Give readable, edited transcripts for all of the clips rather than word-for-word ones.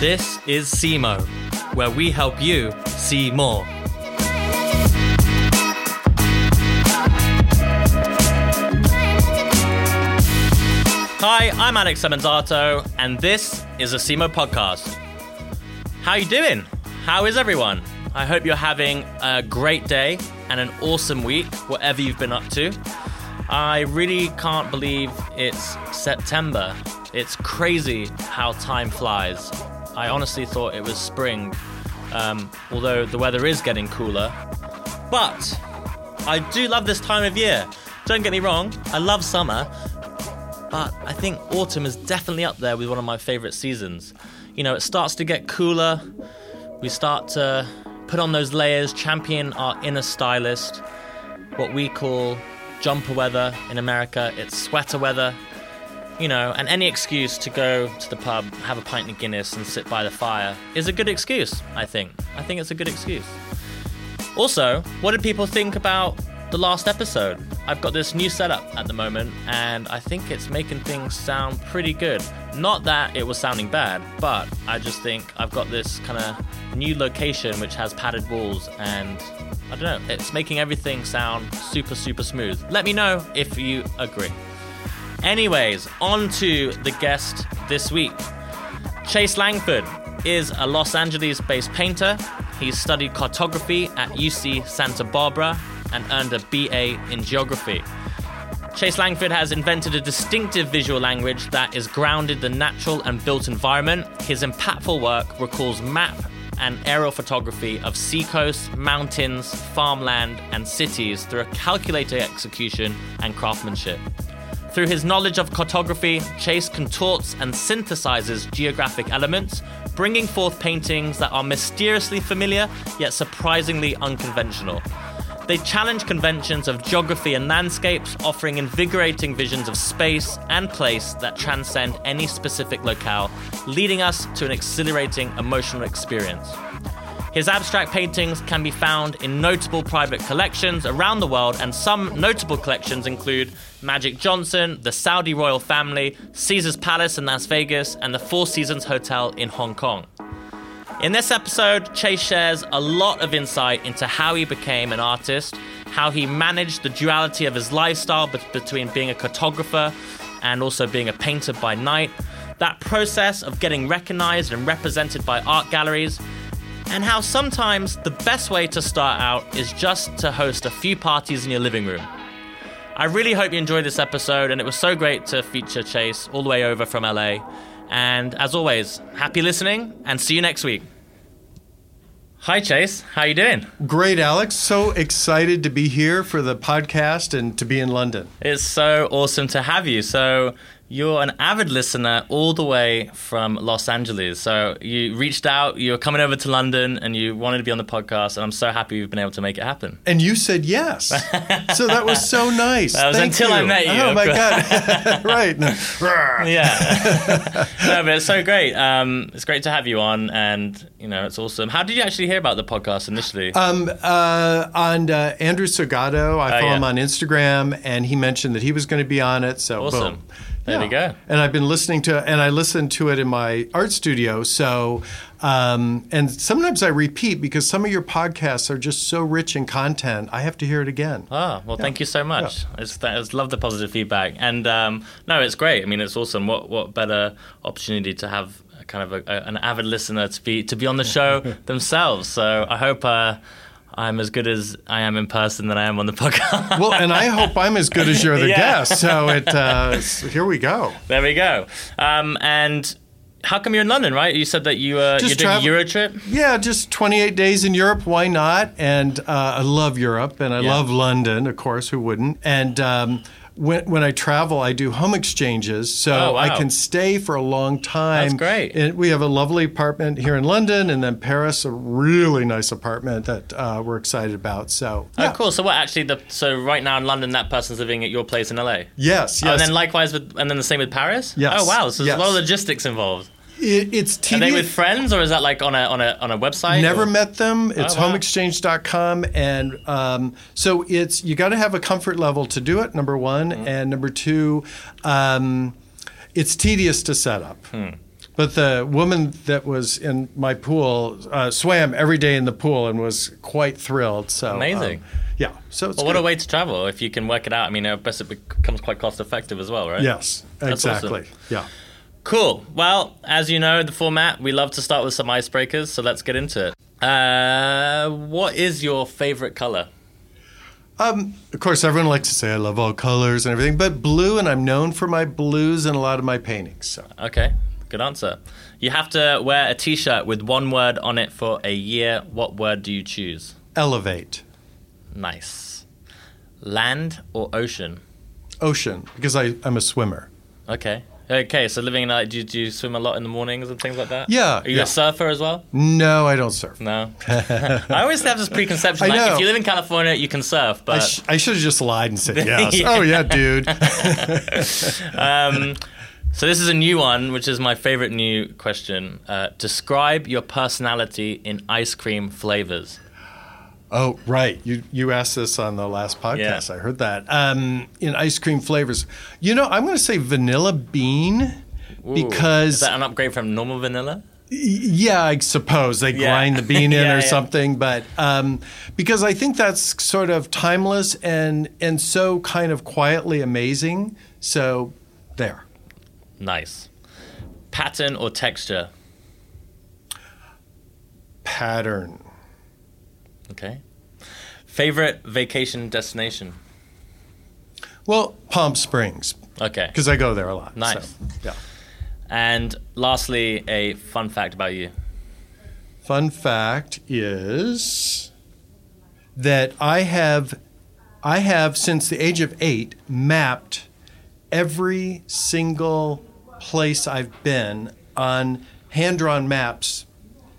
This is SEMO, where we help you see more. Hi, I'm Alex Semenzato, and this is a SEMO podcast. How you doing? How is everyone? I hope you're having a great day and an awesome week, whatever you've been up to. I really can't believe it's September. It's crazy how time flies. I honestly thought it was spring, although the weather is getting cooler. But I do love this time of year. Don't get me wrong, I love summer, but I think autumn is definitely up there with one of my favorite seasons. You know, it starts to get cooler. We start to put on those layers, champion our inner stylist, what we call jumper weather in America. It's sweater weather, you know, and any excuse to go to the pub, have a pint of Guinness and sit by the fire is a good excuse, I think. I think it's a good excuse. Also, what did people think about the last episode? I've got this new setup at the moment and I think it's making things sound pretty good. Not that it was sounding bad, but I just think I've got this kind of new location which has padded walls and I don't know, it's making everything sound super, super smooth. Let me know if you agree. Anyways, on to the guest this week. Chase Langford is a Los Angeles-based painter. He studied cartography at UC Santa Barbara and earned a BA in geography. Chase Langford has invented a distinctive visual language that is grounded in the natural and built environment. His impactful work recalls map and aerial photography of seacoasts, mountains, farmland, and cities through a calculated execution and craftsmanship. Through his knowledge of cartography, Chase contorts and synthesizes geographic elements, bringing forth paintings that are mysteriously familiar, yet surprisingly unconventional. They challenge conventions of geography and landscapes, offering invigorating visions of space and place that transcend any specific locale, leading us to an exhilarating emotional experience. His abstract paintings can be found in notable private collections around the world, and some notable collections include Magic Johnson, the Saudi Royal Family, Caesar's Palace in Las Vegas, and the Four Seasons Hotel in Hong Kong. In this episode, Chase shares a lot of insight into how he became an artist, how he managed the duality of his lifestyle between being a cartographer and also being a painter by night, that process of getting recognized and represented by art galleries, and how sometimes the best way to start out is just to host a few parties in your living room. I really hope you enjoyed this episode, and it was so great to feature Chase all the way over from LA. And as always, happy listening and see you next week. Hi, Chase. How you doing? Great, Alex. So excited to be here for the podcast and to be in London. It's so awesome to have you. So you're an avid listener all the way from Los Angeles. So you reached out, you were coming over to London and you wanted to be on the podcast. And I'm so happy you've been able to make it happen. And you said yes. So that was so nice. That was until I met you. Oh, my God. Right. No. Yeah. No, but it's so great. It's great to have you on. And, you know, it's awesome. How did you actually hear about the podcast initially? On Andrew Segato. I follow him on Instagram and he mentioned that he was going to be on it. So awesome. Boom. There you go. And I've been listening to, and I listen to it in my art studio. So, and sometimes I repeat because some of your podcasts are just so rich in content. I have to hear it again. Oh, well, thank you so much. Yeah. I love the positive feedback. And no, it's great. I mean, it's awesome. What better opportunity to have kind of an avid listener to be on the show themselves. So I hope I'm as good as I am in person than I am on the podcast. Well, and I hope I'm as good as your other guest. So here we go. There we go. And how come you're in London, right? You said that you're doing a Euro trip? Yeah, just 28 days in Europe. Why not? And I love Europe and I love London, of course. Who wouldn't? And when I travel, I do home exchanges, so I can stay for a long time. That's great. And we have a lovely apartment here in London, and then Paris, a really nice apartment that we're excited about. So, oh, cool. So, right now in London, that person's living at your place in LA. Yes. Oh, and then likewise, and then the same with Paris. Yes. Oh, wow. So there's a lot of logistics involved. It's tedious. Are they with friends, or is that like on a website? Never met them. It's homeexchange.com, and so it's you got to have a comfort level to do it. Number one, and number two, it's tedious to set up. But the woman that was in my pool swam every day in the pool and was quite thrilled. So amazing. Yeah. So it's well, what a way to travel if you can work it out. I mean, I guess it becomes quite cost effective as well, right? Yes, exactly. Awesome. Yeah. Cool. Well, as you know, the format, we love to start with some icebreakers. So let's get into it. What is your favorite color? Of course, everyone likes to say I love all colors and everything, but blue, and I'm known for my blues in a lot of my paintings. So. Okay, good answer. You have to wear a T-shirt with one word on it for a year. What word do you choose? Elevate. Nice. Land or ocean? Ocean, because I'm a swimmer. Okay. Okay, so living in LA, do you swim a lot in the mornings and things like that? Yeah. Are you a surfer as well? No, I don't surf. No. I always have this preconception, like, if you live in California, you can surf, but... I should have just lied and said yes. Yeah. Oh, yeah, dude. So this is a new one, which is my favorite new question. Describe your personality in ice cream flavors. Oh, right. You asked this on the last podcast. Yeah. I heard that. In ice cream flavors. You know, I'm going to say vanilla bean. Ooh, because... Is that an upgrade from normal vanilla? Yeah, I suppose. They grind the bean in or something. But because I think that's sort of timeless and so kind of quietly amazing. So there. Nice. Pattern or texture? Pattern. Okay. Favorite vacation destination? Well, Palm Springs. Okay. Because I go there a lot. Nice. So, yeah. And lastly, a fun fact about you. Fun fact is that I have since the age of 8 mapped every single place I've been on hand-drawn maps.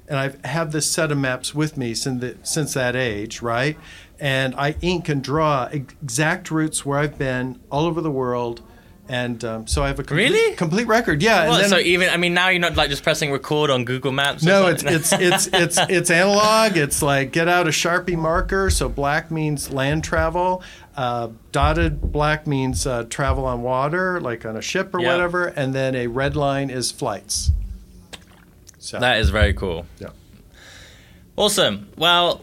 And I have this set of maps with me since that age, right? And I ink and draw exact routes where I've been all over the world. And so I have a complete record. Yeah. Well, and then, so even, I mean, now you're not like just pressing record on Google Maps. No, it's analog. It's like get out a Sharpie marker. So black means land travel. Dotted black means travel on water, like on a ship or whatever. And then a red line is flights. So. That is very cool. Yeah. Awesome. Well,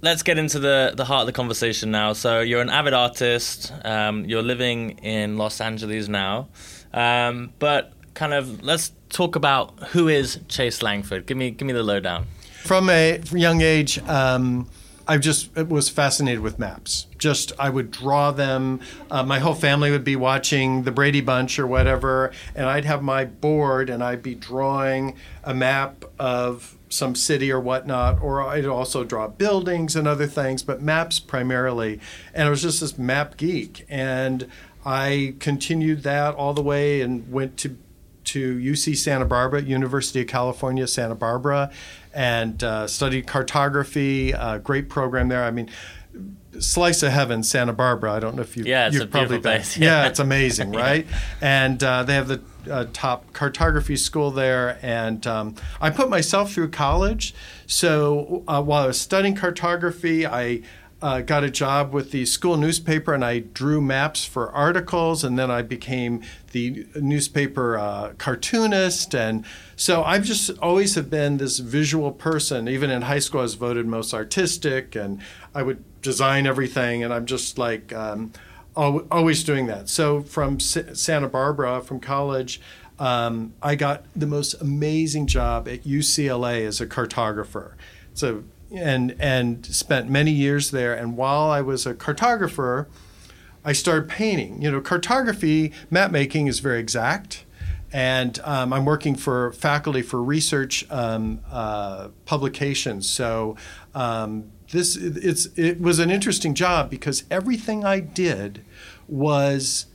let's get into the heart of the conversation now. So you're an avid artist. You're living in Los Angeles now. But kind of let's talk about who is Chase Langford. Give me the lowdown. From a young age, I was fascinated with maps. Just I would draw them. My whole family would be watching the Brady Bunch or whatever, and I'd have my board and I'd be drawing a map of some city or whatnot, or I'd also draw buildings and other things, but maps primarily. And I was just this map geek, and I continued that all the way and went to UC Santa Barbara, University of California, Santa Barbara, and studied cartography, great program there. I mean, slice of heaven, Santa Barbara. I don't know if you've probably been. Yeah, it's amazing, right? And they have the top cartography school there. And I put myself through college. So while I was studying cartography, I got a job with the school newspaper, and I drew maps for articles, and then I became the newspaper cartoonist. And so I've just always have been this visual person. Even in high school, I was voted most artistic, and I would design everything, and I'm just like always doing that. So from Santa Barbara, from college, I got the most amazing job at UCLA as a cartographer. So and spent many years there. And while I was a cartographer, I started painting. You know, cartography, map making is very exact. And I'm working for faculty for research publications. So it was an interesting job because everything I did was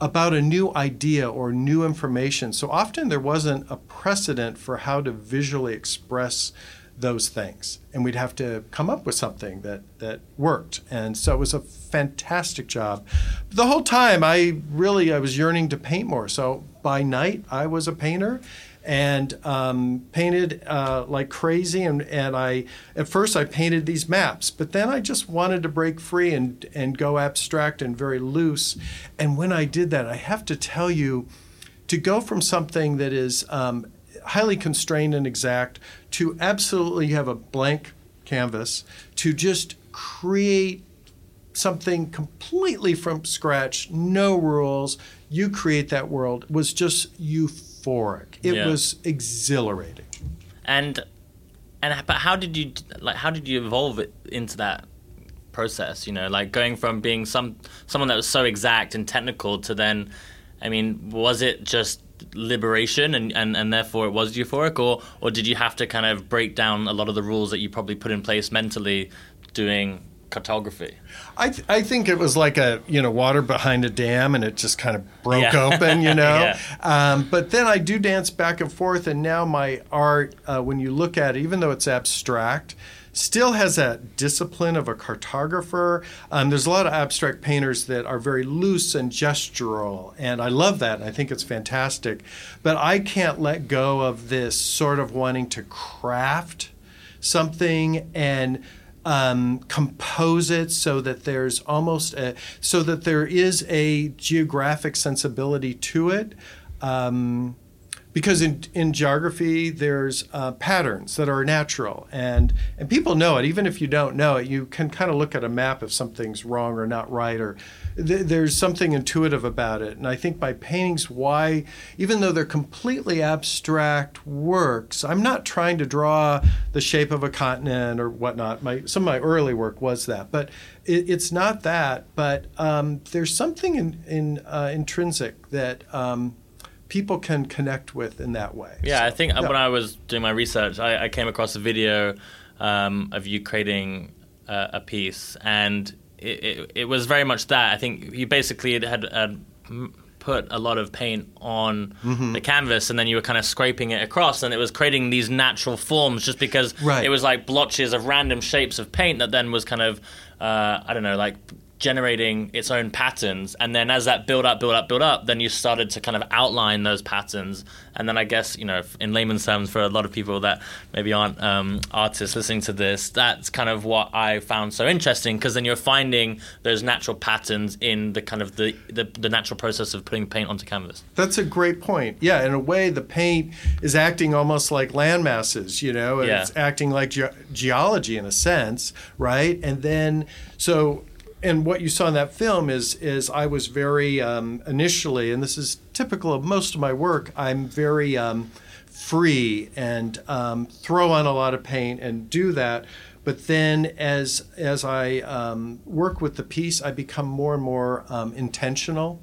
about a new idea or new information. So often there wasn't a precedent for how to visually express those things, and we'd have to come up with something that worked. And so it was a fantastic job. The whole time I was yearning to paint more. So by night I was a painter and painted like crazy, and I at first I painted these maps, but then I just wanted to break free and go abstract and very loose. And when I did that, I have to tell you, to go from something that is highly constrained and exact to absolutely have a blank canvas to just create something completely from scratch, no rules, you create that world, was just euphoric. It was exhilarating. But how did you evolve it into that process? You know, like going from being someone that was so exact and technical to then, I mean, was it just liberation and therefore it was euphoric, or did you have to kind of break down a lot of the rules that you probably put in place mentally doing cartography? I think it was like a, you know, water behind a dam, and it just kind of broke open, you know. But then I do dance back and forth, and now my art, when you look at it, even though it's abstract, still has that discipline of a cartographer. There's a lot of abstract painters that are very loose and gestural, and I love that, and I think it's fantastic. But I can't let go of this sort of wanting to craft something and compose it so that there's almost there is a geographic sensibility to it. Because in geography, there's patterns that are natural, and people know it. Even if you don't know it, you can kind of look at a map if something's wrong or not right, or there's something intuitive about it. And I think my paintings, why, even though they're completely abstract works, I'm not trying to draw the shape of a continent or whatnot. Some of my early work was that, but it's not that. But there's something intrinsic that people can connect with in that way. When I was doing my research, I came across a video of you creating a piece, and it was very much that. I think you basically had put a lot of paint on the canvas, and then you were kind of scraping it across, and it was creating these natural forms just because it was like blotches of random shapes of paint that then was kind of, generating its own patterns. And then as that build up, then you started to kind of outline those patterns. And then I guess, you know, in layman's terms, for a lot of people that maybe aren't artists listening to this, that's kind of what I found so interesting, because then you're finding those natural patterns in the kind of the natural process of putting paint onto canvas. That's a great point. Yeah, in a way, the paint is acting almost like landmasses, you know, and it's acting like geology in a sense, right? And then and what you saw in that film is I was very initially, and this is typical of most of my work, I'm very free and throw on a lot of paint and do that. But then as I work with the piece, I become more and more intentional.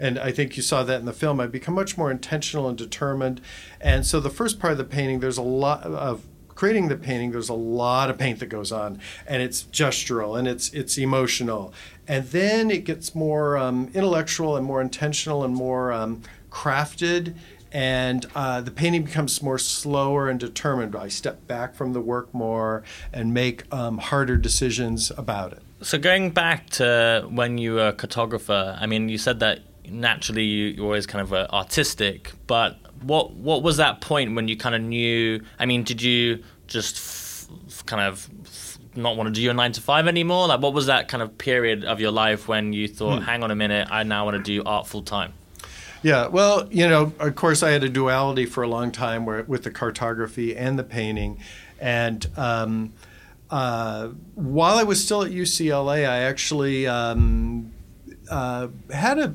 And I think you saw that in the film. I become much more intentional and determined. And so the first part of the painting, there's a lot of creating the painting, there's a lot of paint that goes on, and it's gestural and it's emotional. And then it gets more intellectual and more intentional and more crafted, and the painting becomes more slower and determined. I step back from the work more and make harder decisions about it. So going back to when you were a cartographer, I mean, you said that naturally you're always kind of artistic, but what was that point when you kind of knew? I mean, did you just not want to do your 9-to-5 anymore? Like, what was that kind of period of your life when you thought, hang on a minute, I now want to do art full time? Yeah, well, you know, of course I had a duality for a long time with the cartography and the painting. And while I was still at UCLA, I actually had a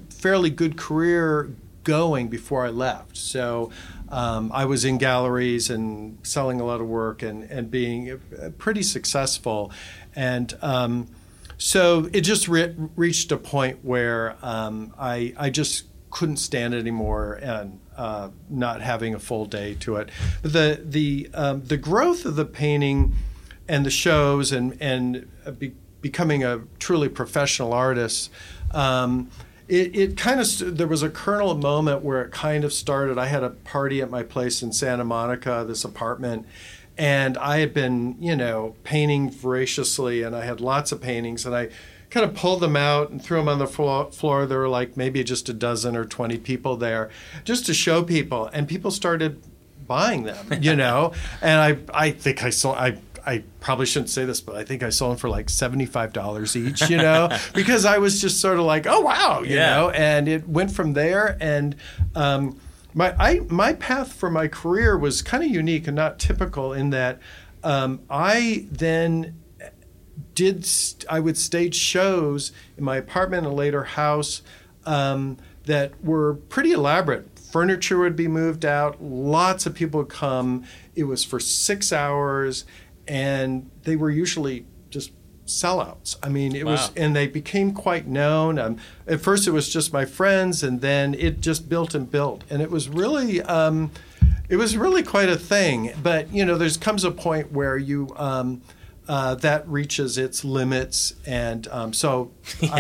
fairly good career going before I left. So I was in galleries and selling a lot of work and being pretty successful. And so it just reached a point where I just couldn't stand it anymore, and not having a full day to it. But the growth of the painting and the shows and becoming a truly professional artist, it kind of, there was a kernel moment where it kind of started. I had a party at my place in Santa Monica, this apartment, and I had been, you know, painting voraciously, and I had lots of paintings, and I kind of pulled them out and threw them on the floor. There were like maybe just a dozen or 20 people there just to show people, and people started buying them, you know. And I think I sold, I I probably shouldn't say this, but I think I sold them for like $75 each, you know, because I was just sort of like, oh, wow, you know, and it went from there. And my path for my career was kind of unique and not typical in that I then would stage shows in my apartment and later house that were pretty elaborate. Furniture would be moved out. Lots of people would come. It was for 6 hours, and they were usually just sellouts. I mean, it was, and they became quite known. At first, it was just my friends, and then it just built and built, and it was really, quite a thing. But you know, there comes a point where you. That reaches its limits, and I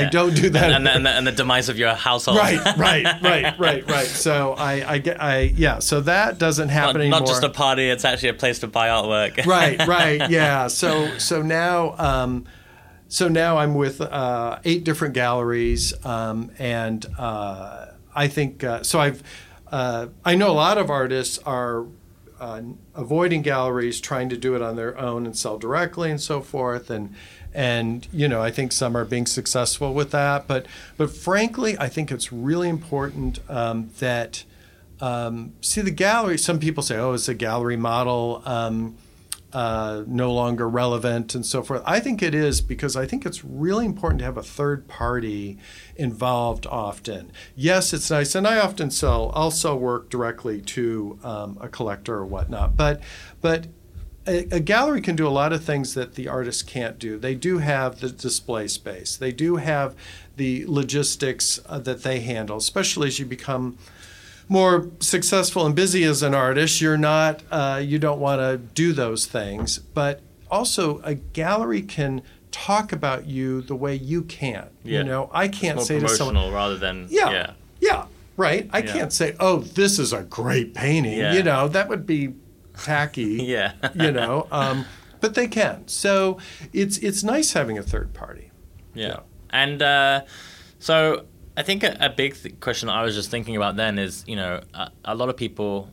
don't do that. And the demise of your household. Right. So so that doesn't happen anymore. Not just a party; it's actually a place to buy artwork. Right. Yeah. So now I'm with 8 different galleries, and I think so. I know a lot of artists are. Avoiding galleries, trying to do it on their own and sell directly and so forth. And you know, I think some are being successful with that. But frankly, I think it's really important that, the gallery, some people say, oh, it's a gallery model, no longer relevant and so forth. I think it is because I think it's really important to have a third party involved often. Yes, it's nice. And I often I'll sell work directly to a collector or whatnot. But a gallery can do a lot of things that the artist can't do. They do have the display space. They do have the logistics that they handle, especially as you become more successful and busy as an artist, you're not, you don't want to do those things. But also, a gallery can talk about you the way you can't. Yeah. You know, I can't say to someone. It's more promotional rather than. Yeah. Right. I can't say, oh, this is a great painting. Yeah. You know, that would be tacky. Yeah. You know, but they can. So it's nice having a third party. Yeah. And so. I think a big question I was just thinking about then is, you know, a lot of people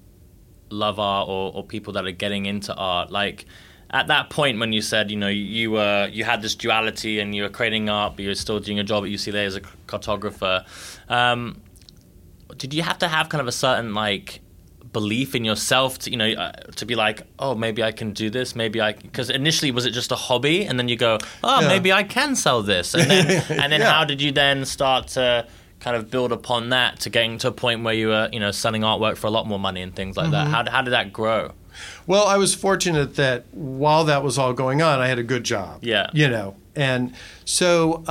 love art or people that are getting into art. Like at that point when you said, you know, you had this duality and you were creating art, but you were still doing a job at UCLA as a cartographer. Did you have to have kind of a certain like belief in yourself to, you know, to be like, oh, maybe I can do this, because initially was it just a hobby and then you go, oh, maybe I can sell this, and then how did you then start to kind of build upon that to getting to a point where you were, you know, selling artwork for a lot more money and things like mm-hmm. that? How did that grow? Well, I was fortunate that while that was all going on, I had a good job. Yeah. You know, and so,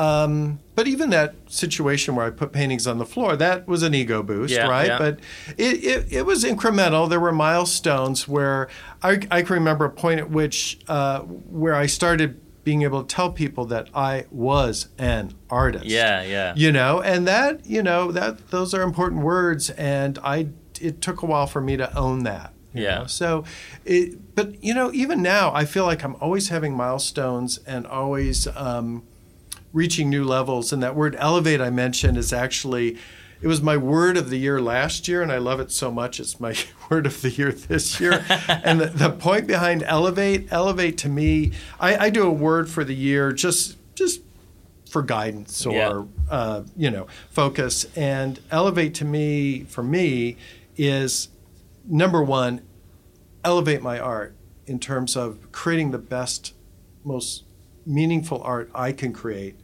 but even that situation where I put paintings on the floor, that was an ego boost, right? Yeah. But it was incremental. There were milestones where I can remember a point at which where I started being able to tell people that I was an artist. Yeah. You know, and that, you know, that those are important words, and it took a while for me to own that. Yeah. So, but you know, even now, I feel like I'm always having milestones and always reaching new levels. And that word elevate I mentioned is actually, it was my word of the year last year, and I love it so much. It's my word of the year this year. And the point behind elevate to me, I do a word for the year just for guidance or you know, focus. And elevate to me, for me, is number one, elevate my art in terms of creating the best, most meaningful art I can create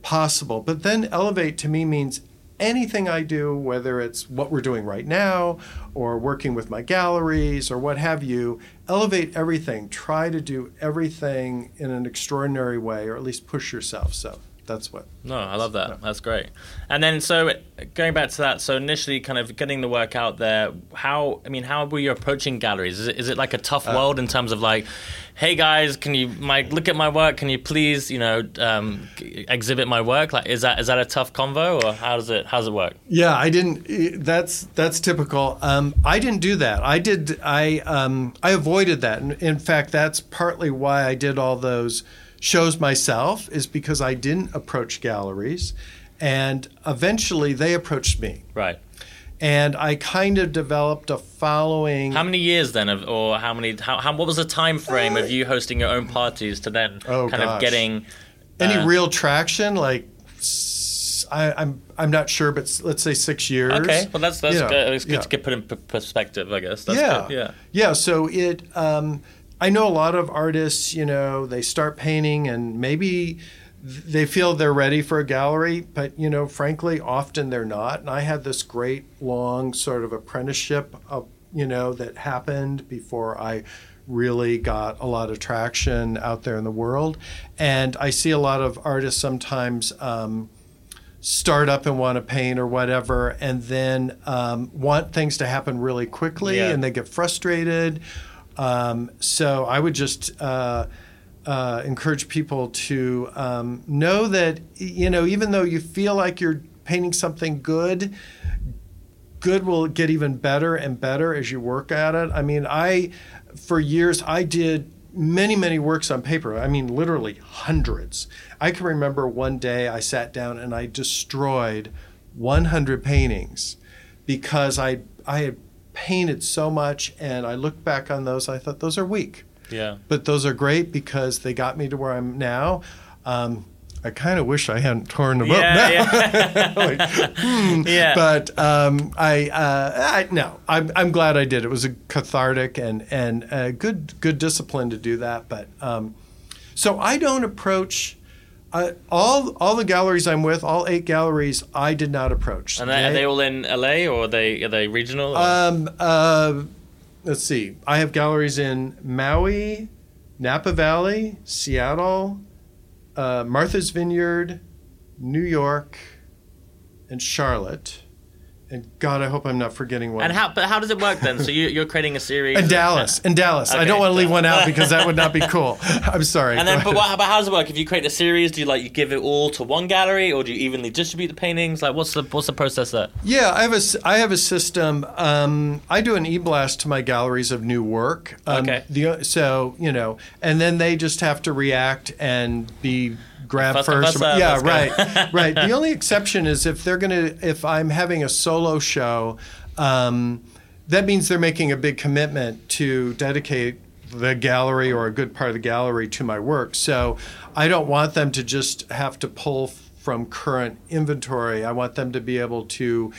possible. But then elevate to me means anything I do, whether it's what we're doing right now or working with my galleries or what have you, elevate everything. Try to do everything in an extraordinary way, or at least push yourself. So that's what. No, I love that. Yeah. That's great. And then, so going back to that, so initially kind of getting the work out there, how were you approaching galleries? Is it like a tough world in terms of like, hey guys, look at my work, can you please, you know, exhibit my work? Like, is that a tough convo, or how's it work? Yeah, I didn't, that's typical. I didn't do that. I avoided that. In fact, that's partly why I did all those shows myself, is because I didn't approach galleries, and eventually they approached me. Right. And I kind of developed a following. How many years then, or how many? What was the time frame of you hosting your own parties to then of getting any real traction? Like, I'm not sure, but let's say 6 years. Okay, well that's good. It's good to get put in perspective, I guess. That's good. Yeah. So it, I know a lot of artists. You know, they start painting and maybe they feel they're ready for a gallery, but, you know, frankly, often they're not. And I had this great long sort of apprenticeship of, you know, that happened before I really got a lot of traction out there in the world. And I see a lot of artists sometimes start up and want to paint or whatever, and then want things to happen really quickly, and they get frustrated. So I would just encourage people to know that, you know, even though you feel like you're painting something good, good will get even better and better as you work at it. I mean, for years, I did many, many works on paper. I mean, literally hundreds. I can remember one day I sat down and I destroyed 100 paintings because I had painted so much, and I looked back on those, I thought, those are weak. Yeah, but those are great because they got me to where I'm now. I kind of wish I hadn't torn them up now. But I'm glad I did. It was a cathartic and a good discipline to do that. But so I don't approach. All the galleries I'm with, all 8 galleries, I did not approach. And are they all in LA, or are they regional? Or? Let's see. I have galleries in Maui, Napa Valley, Seattle, Martha's Vineyard, New York, and Charlotte. And God, I hope I'm not forgetting one. And how does it work then? So you're creating a series. And Dallas. Okay. I don't want to leave one out because that would not be cool. I'm sorry. And then, but how does it work? If you create a series, do you like you give it all to one gallery, or do you evenly distribute the paintings? Like, what's the process there? Yeah, I have a system. I do an e-blast to my galleries of new work. So you know, and then they just have to react and be. Grab first. Yeah, right. Right. The only exception is if I'm having a solo show, that means they're making a big commitment to dedicate the gallery or a good part of the gallery to my work. So I don't want them to just have to pull from current inventory. I want them to be able to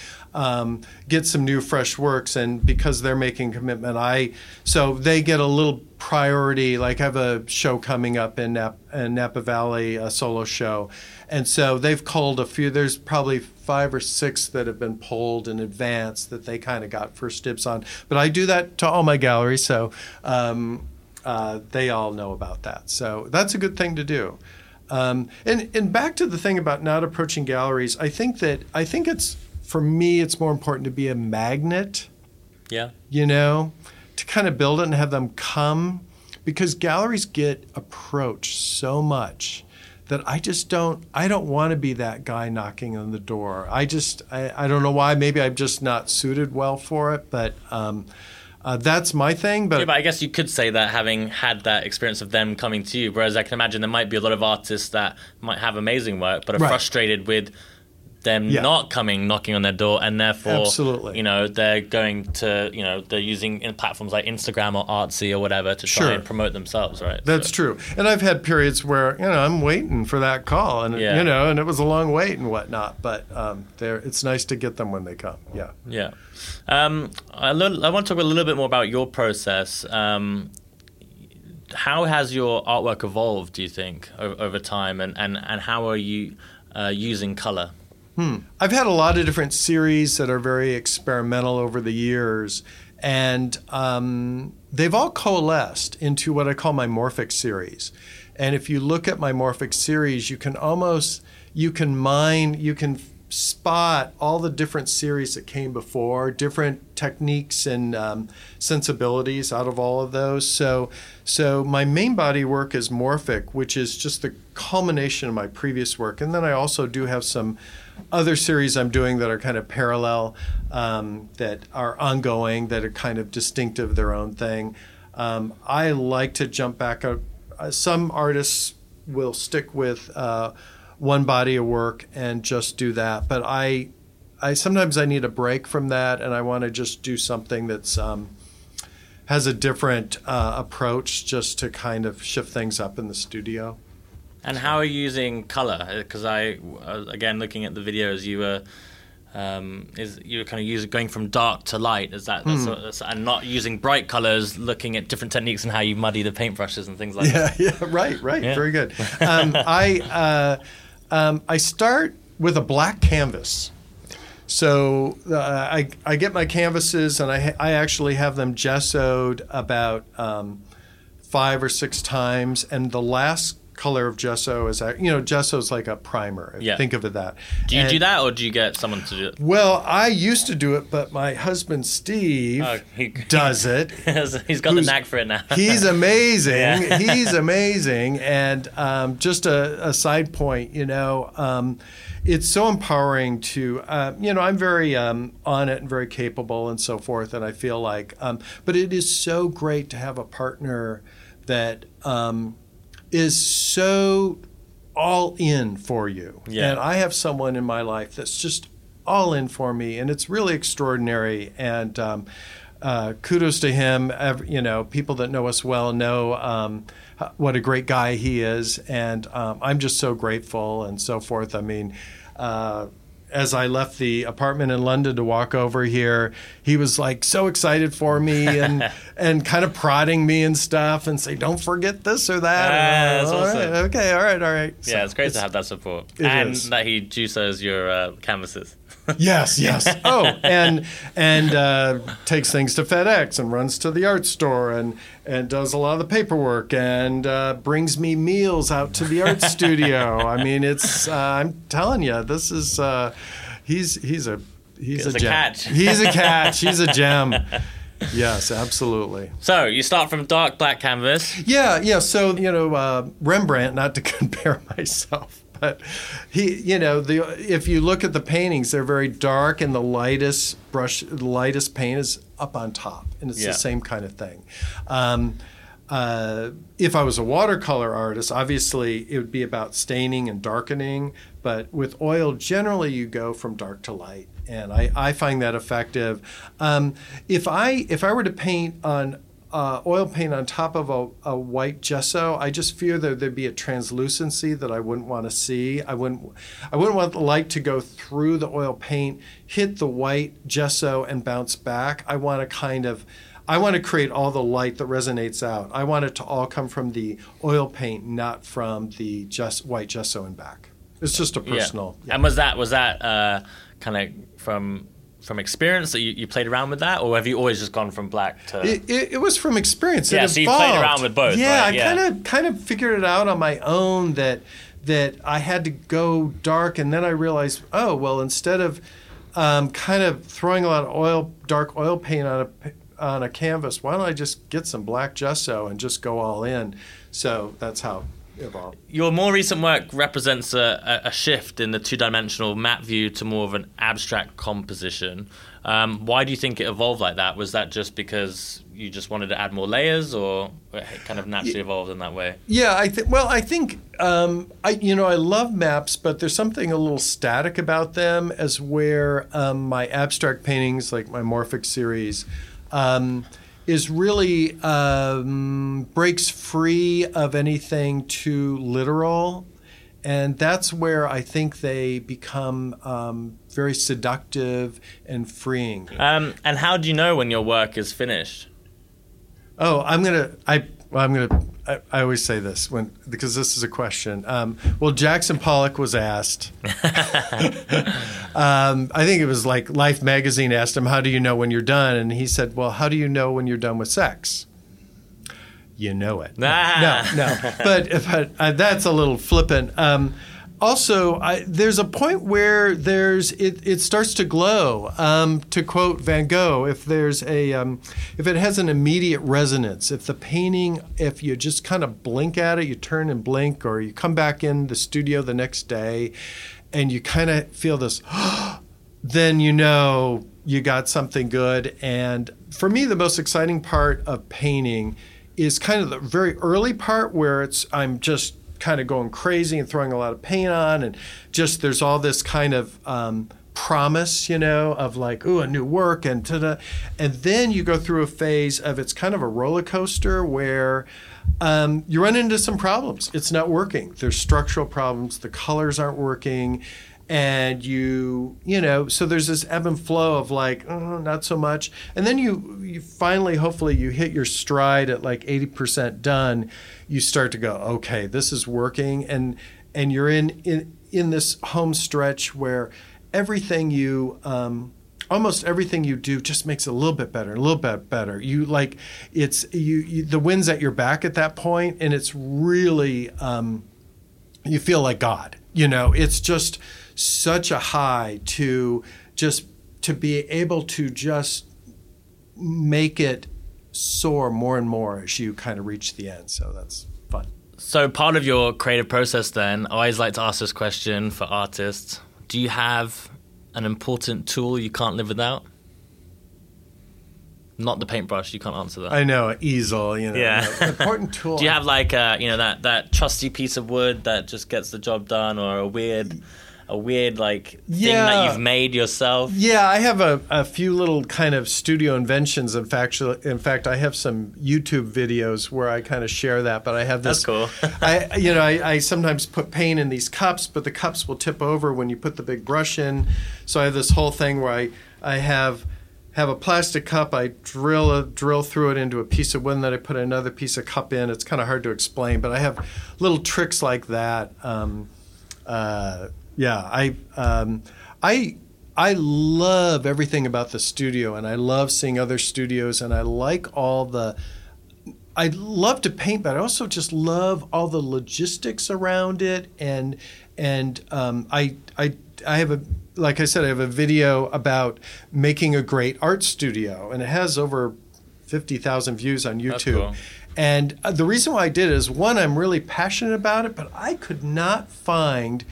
get some new, fresh works, and because they're making commitment, so they get a little priority. Like I have a show coming up in Napa Valley, a solo show, and so they've culled a few. There's probably 5 or 6 that have been pulled in advance that they kind of got first dibs on. But I do that to all my galleries, so they all know about that. So that's a good thing to do. And back to the thing about not approaching galleries, I think it's, for me, it's more important to be a magnet. Yeah. You know, to kind of build it and have them come, because galleries get approached so much that I don't want to be that guy knocking on the door. I don't know why. Maybe I'm just not suited well for it, but that's my thing, but I guess you could say that having had that experience of them coming to you, whereas I can imagine there might be a lot of artists that might have amazing work but are frustrated with them not knocking on their door, and therefore, you know, they're going to, you know, they're using platforms like Instagram or Artsy or whatever to try and promote themselves, right? That's true. And I've had periods where, you know, I'm waiting for that call, and you know, and it was a long wait and whatnot, but it's nice to get them when they come. Yeah. Yeah. I want to talk a little bit more about your process. How has your artwork evolved, do you think, over time, and how are you using color? I've had a lot of different series that are very experimental over the years, and they've all coalesced into what I call my Morphic series. And if you look at my Morphic series, you can spot all the different series that came before, different techniques and sensibilities out of all of those. So my main body work is Morphic, which is just the culmination of my previous work. And then I also do have some other series I'm doing that are kind of parallel, that are ongoing, that are kind of distinctive, their own thing. I like to jump back up. Some artists will stick with one body of work and just do that, but I I sometimes need a break from that, and I want to just do something that's has a different approach, just to kind of shift things up in the studio. And how are you using color? Because I, again, looking at the videos, you were kind of going from dark to light. Is that and not using bright colors? Looking at different techniques and how you muddy the paintbrushes and things like that. Yeah, right, yeah. Very good. I start with a black canvas, so I get my canvases and I actually have them gessoed about 5 or 6 times, and the last color of gesso is, gesso is like a primer. Yeah. Think of it that. Do you do that, or do you get someone to do it? Well, I used to do it, but my husband Steve does it. He's got the knack for it now. He's amazing. Yeah. He's amazing. And just a side point, it's so empowering to, I'm very on it and very capable and so forth. And I feel like, but it is so great to have a partner that is so all in for you. Yeah. And I have someone in my life that's just all in for me, and it's really extraordinary. And kudos to him. People that know us well know what a great guy he is, and I'm just so grateful and so forth. I mean, as I left the apartment in London to walk over here, he was like so excited for me and kind of prodding me and stuff and say, don't forget this or that. That's awesome. Right, okay, all right. Yeah, so it's great to have that support. And that he juices your canvases. Yes. Oh, and takes things to FedEx and runs to the art store and does a lot of the paperwork and brings me meals out to the art studio. I mean, it's I'm telling you, this is he's a gem. Catch. He's a catch. He's a gem. Yes, absolutely. So you start from dark black canvas. Yeah. So Rembrandt, not to compare myself. But he, if you look at the paintings, they're very dark, and the lightest paint is up on top, and it's the same kind of thing. If I was a watercolor artist, obviously it would be about staining and darkening. But with oil, generally you go from dark to light, and I find that effective. If I were to paint on oil paint on top of a white gesso, I just fear that there'd be a translucency that I wouldn't want to see. I wouldn't want the light to go through the oil paint, hit the white gesso, and bounce back. I want to create all the light that resonates out. I want it to all come from the oil paint, not from the white gesso and back. It's just a personal. Yeah. And was that kind of from experience that you played around with that, or have you always just gone from black to? It was from experience. Yeah, so you played around with both. Yeah, right? I kind of figured it out on my own that I had to go dark, and then I realized, oh well, instead of kind of throwing a lot of dark oil paint on a canvas, why don't I just get some black gesso and just go all in? So that's how. Evolve. Your more recent work represents a shift in the two-dimensional map view to more of an abstract composition. Why do you think it evolved like that? Was that just because you just wanted to add more layers, or it kind of naturally evolved in that way? Yeah, I love maps, but there's something a little static about them, as where my abstract paintings, like my Morphic series, is really breaks free of anything too literal. And that's where I think they become very seductive and freeing. And how do you know when your work is finished? Oh, I always say this because this is a question. Jackson Pollock was asked. I think it was like Life magazine asked him, how do you know when you're done? And he said, well, how do you know when you're done with sex? You know it. No. But that's a little flippant. Also, there's a point where it starts to glow. To quote Van Gogh, if it has an immediate resonance, if the painting, if you just kind of blink at it, you turn and blink, or you come back in the studio the next day, and you kind of feel this, then you know you got something good. And for me, the most exciting part of painting is kind of the very early part where I'm just kind of going crazy and throwing a lot of paint on, and just there's all this kind of promise, of like, ooh, a new work and ta-da. And then you go through a phase of it's kind of a roller coaster where you run into some problems. It's not working. There's structural problems. The colors aren't working. And so there's this ebb and flow of like, oh, not so much. And then you finally, hopefully you hit your stride at like 80% done. You start to go, okay, this is working. And you're in this home stretch where everything you, almost everything you do just makes it a little bit better. The wind's at your back at that point, and it's really, you feel like God, it's just such a high to be able to just make it soar more and more as you kind of reach the end. So that's fun. So part of your creative process then, I always like to ask this question for artists. Do you have an important tool you can't live without? Not the paintbrush, you can't answer that. I know, easel, Yeah. An important tool. Do you have like, that trusty piece of wood that just gets the job done, or a weird like thing that you've made yourself? Yeah, I have a few little kind of studio inventions. In fact, I have some YouTube videos where I kind of share that, but I have this. That's cool. I sometimes put paint in these cups, but the cups will tip over when you put the big brush in. So I have this whole thing where I have a plastic cup, I drill through it into a piece of wood, and then I put another piece of cup in. It's kind of hard to explain, but I have little tricks like that. I love everything about the studio, and I love seeing other studios, and I love to paint, but I also just love all the logistics around it, and I have a, like I said, I have a video about making a great art studio, and it has over 50,000 views on YouTube. That's cool. And the reason why I did it is, one, I'm really passionate about it, but I could not find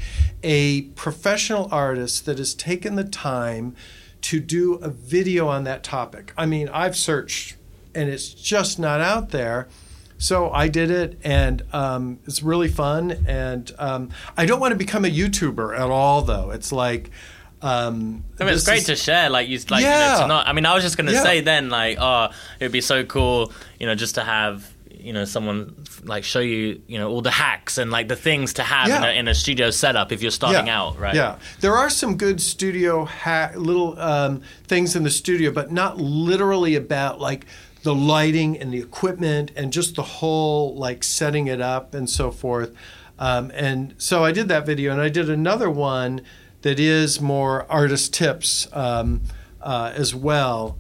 a professional artist that has taken the time to do a video on that topic. I mean, I've searched, and it's just not out there. So I did it, and it's really fun. And I don't want to become a YouTuber at all, though. It's like... it's great to share. I was just going to say then, it would be so cool, just to have, someone show you, all the hacks and the things to have in a studio setup if you're starting out, right? Yeah. There are some good studio little things in the studio, but not literally about the lighting and the equipment and just the whole setting it up and so forth. And so I did that video, and I did another one that is more artist tips as well.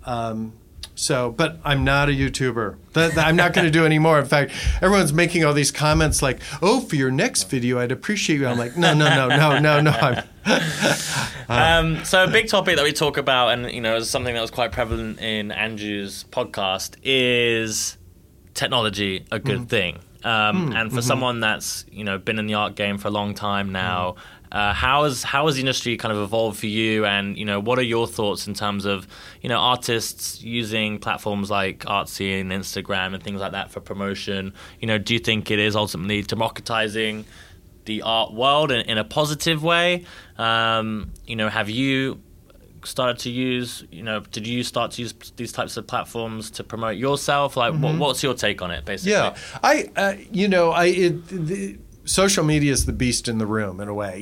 But I'm not a YouTuber. I'm not going to do any more. In fact, everyone's making all these comments like, "Oh, for your next video, I'd appreciate you." I'm like, no. So a big topic that we talk about, and is something that was quite prevalent in Andrew's podcast, is technology a good thing? And for someone that's been in the art game for a long time now. How has the industry kind of evolved for you, and what are your thoughts in terms of artists using platforms like Artsy and Instagram and things like that for promotion? Do you think it is ultimately democratizing the art world in a positive way? Have you started to use did you start to use these types of platforms to promote yourself? What's your take on it, basically? Yeah, social media is the beast in the room in a way.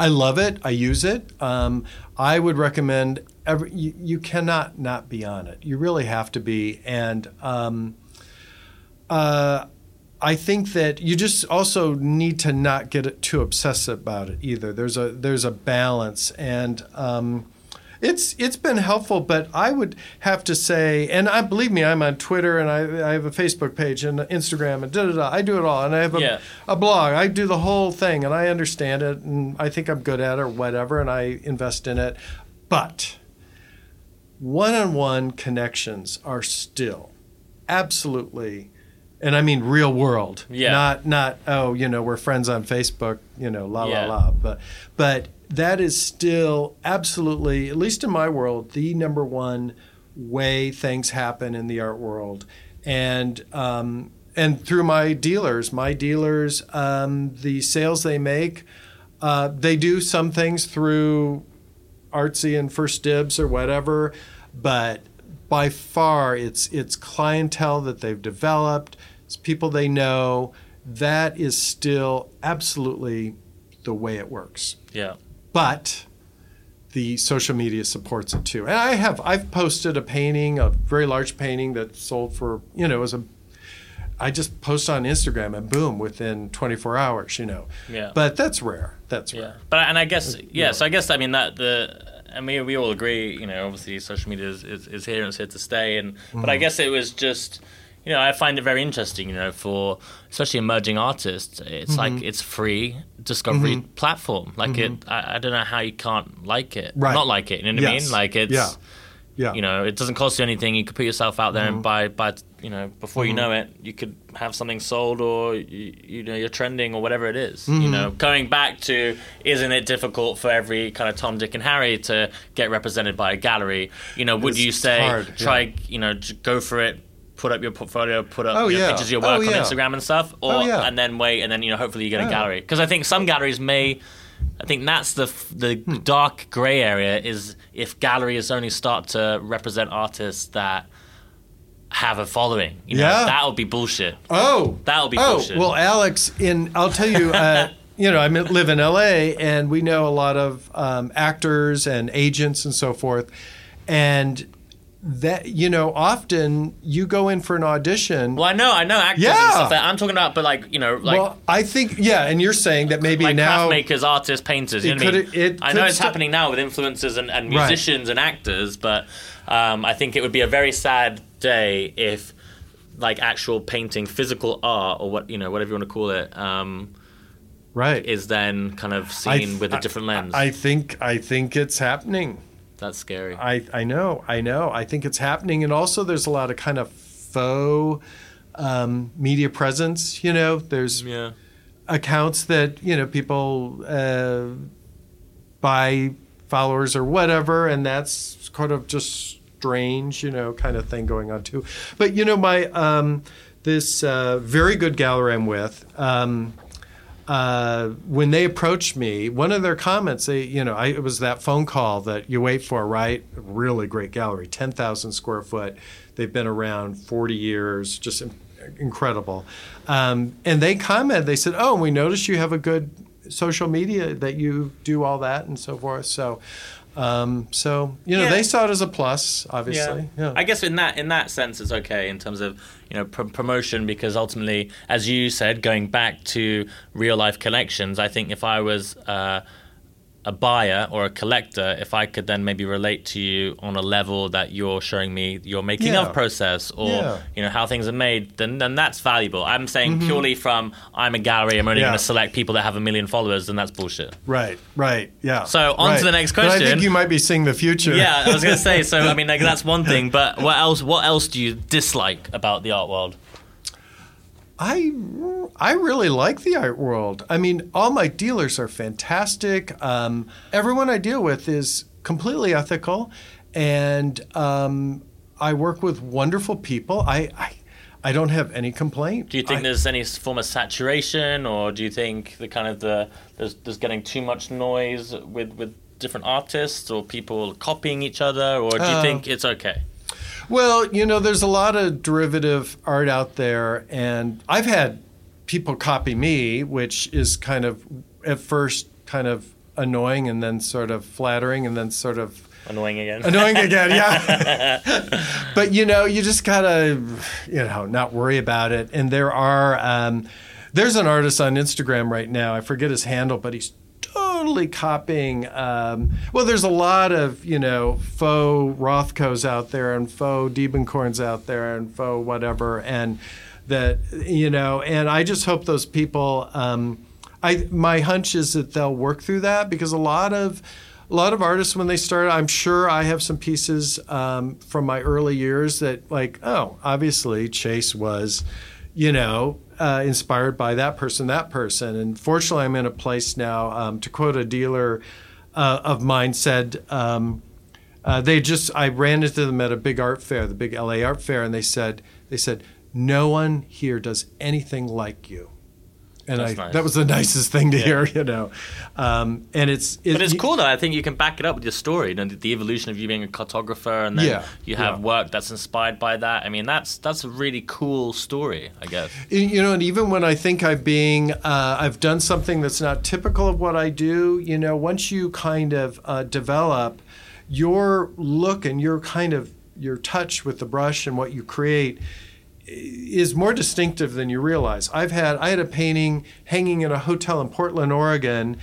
I love it. I use it. I would recommend you cannot not be on it. You really have to be. And I think that you just also need to not get too obsessed about it either. There's a balance, and it's been helpful. But I would have to say, and I'm on Twitter, and I have a Facebook page and Instagram and I do it all, and I have a blog. I do the whole thing, and I understand it, and I think I'm good at it or whatever, and I invest in it. But one-on-one connections are still absolutely. And I mean real world, not we're friends on Facebook, la la la. But that is still absolutely, at least in my world, the number one way things happen in the art world. And through my dealers, the sales they make, they do some things through Artsy and First Dibs or whatever, but by far it's clientele that they've developed, it's people they know. That is still absolutely the way it works. Yeah. But the social media supports it too. And I've posted a painting, a very large painting that sold for, I just post on Instagram and boom, within 24 hours, Yeah. But that's rare. Yeah. I mean, we all agree, obviously social media is here and it's here to stay. But I guess it was just, I find it very interesting, for especially emerging artists. It's like it's free discovery platform. I don't know how you can't like it, right. Not like it. You know what I mean? Like it's, it doesn't cost you anything. You could put yourself out there and buy. Before you know it, you could have something sold, or you're trending, or whatever it is. Going back to, isn't it difficult for every kind of Tom, Dick, and Harry to get represented by a gallery? Would you say hard, try? Go for it. Put up your portfolio, pictures of your work on Instagram and stuff, and then wait, and then hopefully you get a gallery. Because I think some galleries may. I think that's the dark grey area is if galleries only start to represent artists that have a following. That would be bullshit. That would be bullshit. Well, Alex, I'll tell you, I live in LA, and we know a lot of actors and agents and so forth, and that often you go in for an audition. Well, I know actors and stuff that I'm talking about, but well, I think and you're saying that maybe like now craft makers, artists, painters. I know it's happening now with influencers and musicians and actors, but I think it would be a very sad day if actual painting, physical art, or what whatever you want to call it, is then kind of seen with a different lens. I think it's happening. That's scary. I know. I think it's happening. And also there's a lot of kind of faux media presence, There's accounts that, people buy followers or whatever, and that's kind of just strange, kind of thing going on too. But, my this very good gallery I'm with, when they approached me, one of their comments, it was that phone call that you wait for, right? Really great gallery, 10,000 square foot. They've been around 40 years, just incredible. And they commented, they said, and we noticed you have a good social media, that you do all that and so forth. So, they saw it as a plus, obviously. Yeah. I guess in that sense, it's okay in terms of promotion, because ultimately, as you said, going back to real life collections, I think if I was a buyer or a collector, if I could then maybe relate to you on a level that you're showing me your making of process, or how things are made, then that's valuable. I'm saying purely from I'm a gallery, I'm only going to select people that have a million followers, then that's bullshit. Right, yeah. So on to the next question. But I think you might be seeing the future. Yeah, I was going to say. So I mean, that's one thing. But what else do you dislike about the art world? I really like the art world. I mean, all my dealers are fantastic. Everyone I deal with is completely ethical, and I work with wonderful people. I don't have any complaint. Do you think there's any form of saturation, or do you think there's getting too much noise with different artists or people copying each other, or do you think it's okay? Well, there's a lot of derivative art out there, and I've had people copy me, which is kind of at first kind of annoying, and then sort of flattering, and then sort of annoying again, yeah. But you just gotta, not worry about it. And there are there's an artist on Instagram right now. I forget his handle, but he's totally copying. There's a lot of, faux Rothkos out there, and faux Diebenkorns out there, and faux whatever. And that, and I just hope those people, my hunch is that they'll work through that, because a lot of artists, when they start, I'm sure I have some pieces from my early years that obviously Chase was, inspired by that person. And fortunately, I'm in a place now, to quote a dealer of mine said, I ran into them at a big art fair, the big LA art fair, and they said, no one here does anything like you. And nice. That was the nicest thing to hear, you know. And it's cool though. I think you can back it up with your story, you know, the evolution of you being a cartographer, and then you have work that's inspired by that. I mean, that's a really cool story, I guess. You know, and even when I think I've done something that's not typical of what I do, you know, once you kind of develop your look and your kind of your touch with the brush and what you create is more distinctive than you realize. I had a painting hanging in a hotel in Portland, Oregon,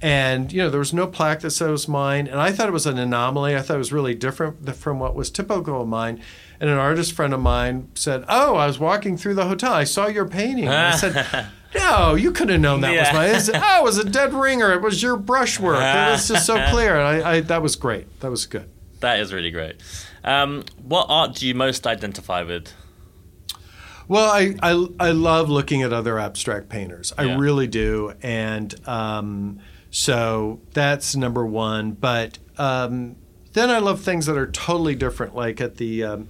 and you know there was no plaque that said it was mine, and I thought it was an anomaly. I thought it was really different from what was typical of mine. And an artist friend of mine said, "Oh, I was walking through the hotel. I saw your painting." And I said, "No, you could have known that was mine." I said, "Oh, it was a dead ringer. It was your brushwork. It was just so clear." And I that was great. That was good. That is really great. What art do you most identify with? Well, I love looking at other abstract painters. I really do. And so that's number one. But then I love things that are totally different. Like at the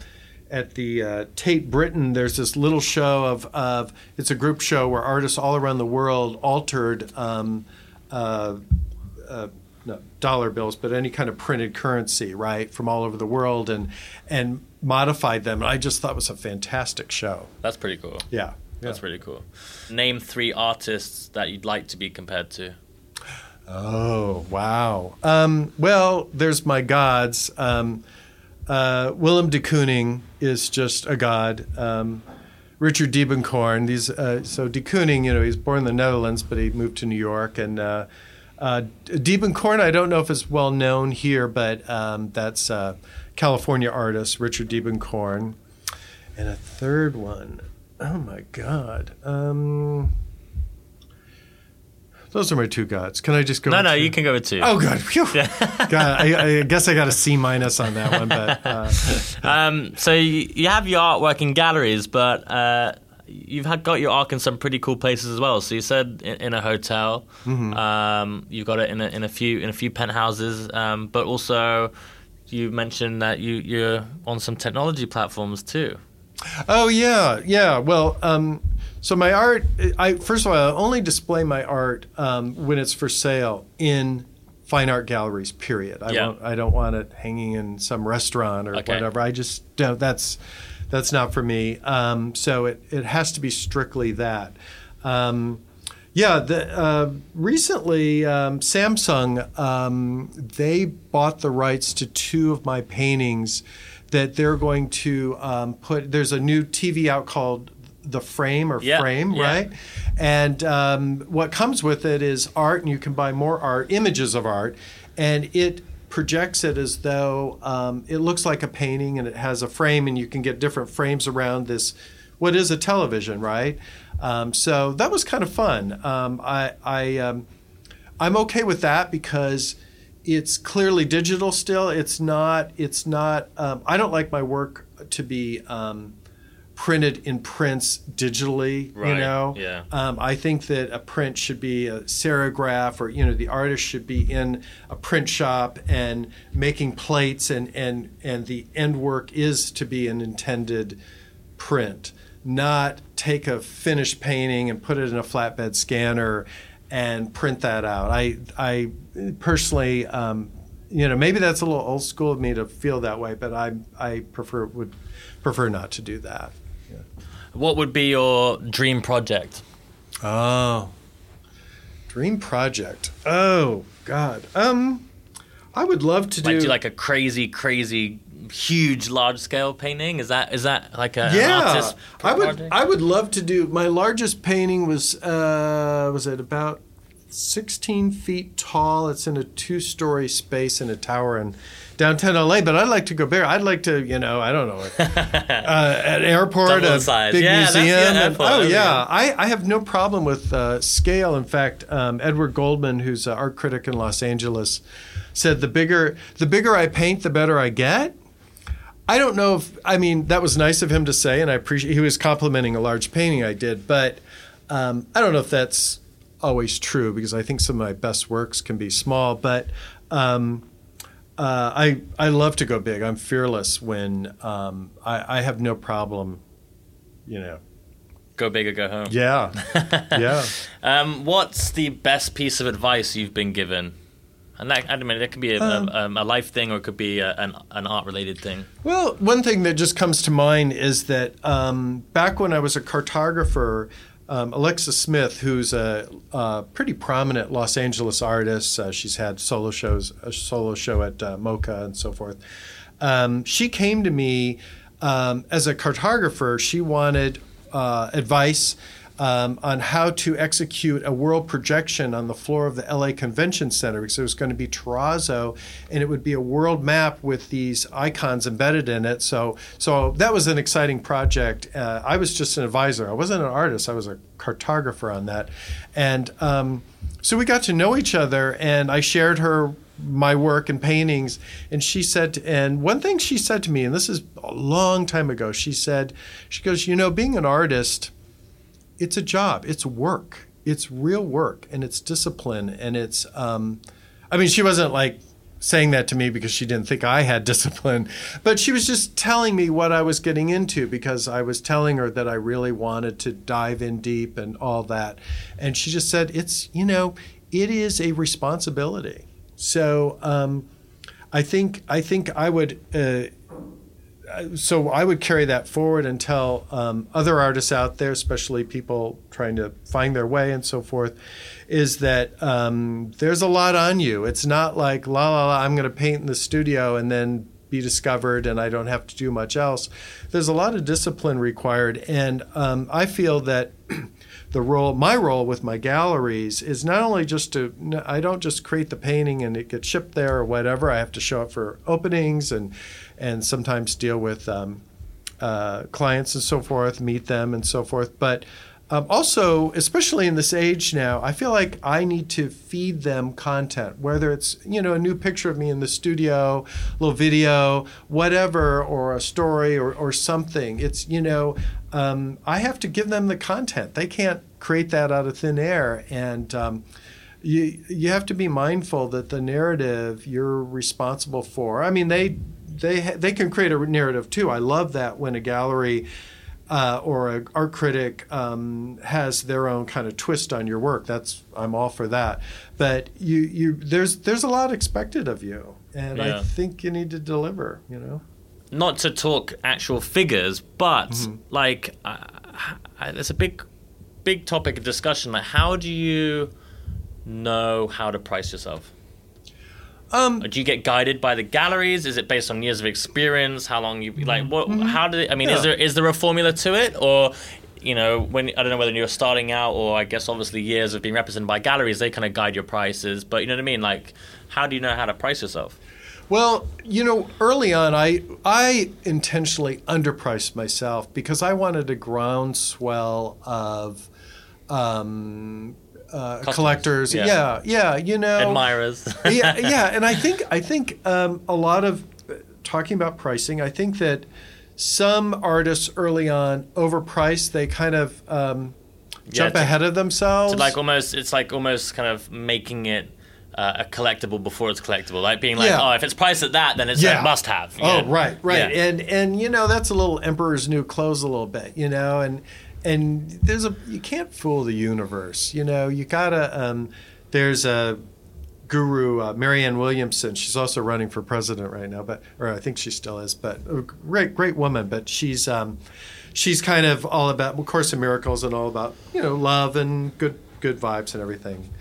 Tate Britain, there's this little show of it's a group show where artists all around the world altered not dollar bills, but any kind of printed currency, right, from all over the world, and modified them. And I just thought it was a fantastic show. That's pretty cool. Yeah. That's really cool. Name three artists that you'd like to be compared to. Oh, wow. Well, there's my gods. Willem de Kooning is just a god. Richard Diebenkorn. So de Kooning, you know, he's born in the Netherlands, but he moved to New York. And Diebenkorn, I don't know if it's well known here, but that's... California artist Richard Diebenkorn, and a third one. Oh my God! Those are my two gods. Can I just go? No, you can go with two. Oh God! God, I guess I got a C- on that one. But so you have your artwork in galleries, but you've got your art in some pretty cool places as well. So you said in a hotel, mm-hmm. You've got it in a few penthouses, but also. You mentioned that you're on some technology platforms too. Oh, yeah. Well, so my art, first of all, I only display my art when it's for sale in fine art galleries, period. I don't want it hanging in some restaurant or whatever. I just don't. That's not for me. So it has to be strictly that. Recently, Samsung, they bought the rights to two of my paintings that they're going to put – there's a new TV out called The Frame right? And what comes with it is art, and you can buy more art, images of art, and it projects it as though it looks like a painting and it has a frame, and you can get different frames around this – what is a television, right? So that was kind of fun. I'm okay with that because it's clearly digital still. It's not. I don't like my work to be printed in prints digitally. Right. You know. Yeah. I think that a print should be a serigraph, or you know, the artist should be in a print shop and making plates, and the end work is to be an intended print. Not take a finished painting and put it in a flatbed scanner and print that out. I personally, you know, maybe that's a little old school of me to feel that way, but I would prefer not to do that. Yeah. What would be your dream project? Oh, dream project. Oh God. I would love to do like a crazy. Huge, large-scale painting? Is that like a artist project? I would love to do. My largest painting was it about 16 feet tall. It's in a two-story space in a tower in downtown LA. But I'd like to go bigger. I'd like to, you know, I don't know, an airport, a big museum. I have no problem with scale. In fact, Edward Goldman, who's an art critic in Los Angeles, said the bigger I paint, the better I get. I don't know if, I mean, that was nice of him to say, and I appreciate, he was complimenting a large painting I did, but I don't know if that's always true because I think some of my best works can be small, but I love to go big. I'm fearless when I have no problem, you know, go big or go home. Yeah, yeah. What's the best piece of advice you've been given? And that, I mean, that could be a life thing, or it could be an art-related thing. Well, one thing that just comes to mind is that back when I was a cartographer, Alexa Smith, who's a pretty prominent Los Angeles artist, she's had solo shows, a solo show at MoCA and so forth. She came to me as a cartographer. She wanted advice on how to execute a world projection on the floor of the LA Convention Center, because it was going to be terrazzo, and it would be a world map with these icons embedded in it. So that was an exciting project. I was just an advisor. I wasn't an artist. I was a cartographer on that. And so we got to know each other, and I shared her my work and paintings. And she said, and one thing she said to me, and this is a long time ago, she goes, you know, being an artist, it's a job, it's work, it's real work, and it's discipline, and it's, I mean, she wasn't like saying that to me because she didn't think I had discipline, but she was just telling me what I was getting into, because I was telling her that I really wanted to dive in deep and all that. And she just said, it's, you know, it is a responsibility. So I think I would, so I would carry that forward and tell other artists out there, especially people trying to find their way and so forth, is that there's a lot on you. It's not like, I'm going to paint in the studio and then be discovered and I don't have to do much else. There's a lot of discipline required. And I feel that my role with my galleries is not only just I don't just create the painting and it gets shipped there or whatever. I have to show up for openings and sometimes deal with clients and so forth, meet them and so forth. But also, especially in this age now, I feel like I need to feed them content, whether it's, you know, a new picture of me in the studio, a little video, whatever, or a story or something. It's, you know, I have to give them the content. They can't create that out of thin air. And you have to be mindful that the narrative you're responsible for. I mean, they can create a narrative too. I love that when a gallery or an art critic has their own kind of twist on your work. I'm all for that. But there's a lot expected of you, and yeah. I think you need to deliver. You know, not to talk actual figures, but like there's a big topic of discussion. Like, how do you know how to price yourself? Do you get guided by the galleries? Is it based on years of experience? How long you like? What? How do they? I mean, yeah. Is there a formula to it, or you know, when I don't know whether you're starting out, or I guess obviously years of being represented by galleries, they kind of guide your prices. But you know what I mean? Like, how do you know how to price yourself? Well, you know, early on, I intentionally underpriced myself because I wanted a groundswell of collectors, yeah, you know, admirers, yeah, and I think a lot of talking about pricing. I think that some artists early on overpriced. They kind of jump ahead of themselves. It's like almost kind of making it a collectible before it's collectible. Like being like, if it's priced at that, then it's a must have. Oh, know? Right, yeah. and you know that's a little Emperor's New Clothes a little bit, you know, And you can't fool the universe, you know. You gotta. There's a guru, Marianne Williamson. She's also running for president right now, or I think she still is. But a great woman. But she's kind of all about Course in Miracles and all about, you know, love and good vibes and everything.